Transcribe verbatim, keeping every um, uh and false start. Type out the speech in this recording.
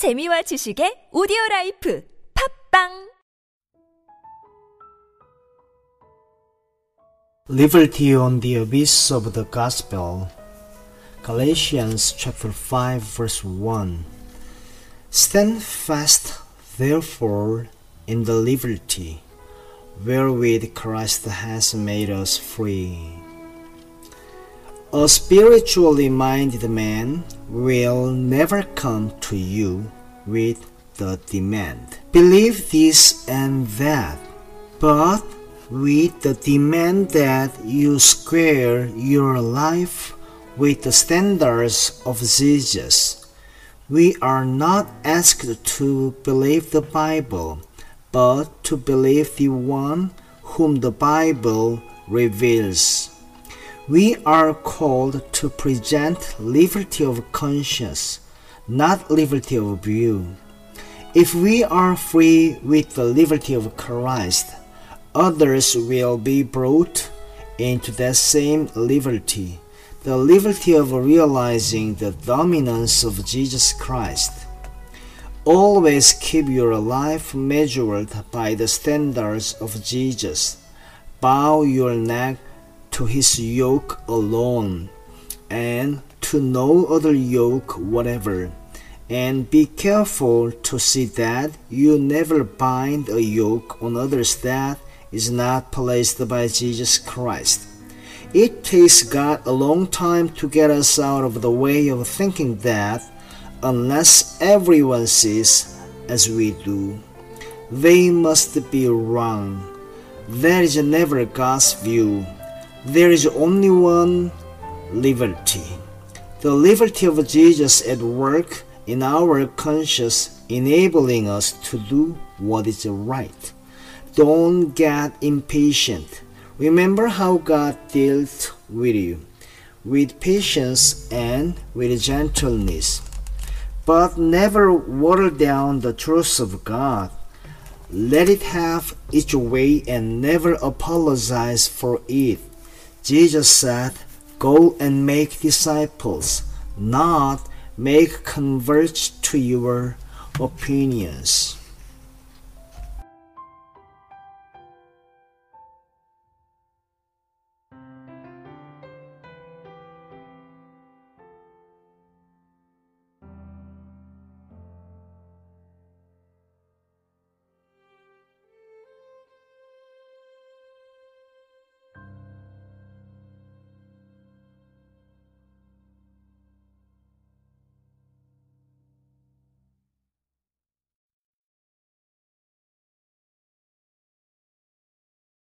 재미와 지식의 오디오라이프 팝빵 Liberty on the abyss of the gospel. Galatians chapter five verse one. Stand fast therefore in the liberty wherewith Christ has made us free. A spiritually minded man will never come to you with the demand, believe this and that, but with the demand that you square your life with the standards of Jesus. We are not asked to believe the Bible, but to believe the one whom the Bible reveals. We are called to present liberty of conscience, not liberty of view. If we are free with the liberty of Christ, others will be brought into that same liberty, the liberty of realizing the dominance of Jesus Christ. Always keep your life measured by the standards of Jesus. Bow your neck to his yoke alone, and to no other yoke whatever. And be careful to see that you never bind a yoke on others that is not placed by Jesus Christ. It takes God a long time to get us out of the way of thinking that, unless everyone sees as we do, they must be wrong. That is never God's view. There is only one liberty, the liberty of Jesus at work in our conscience, enabling us to do what is right. Don't get impatient. Remember how God dealt with you, with patience and with gentleness. But never water down the truth of God. Let it have its way and never apologize for it. Jesus said, "Go and make disciples, not make converts to your opinions."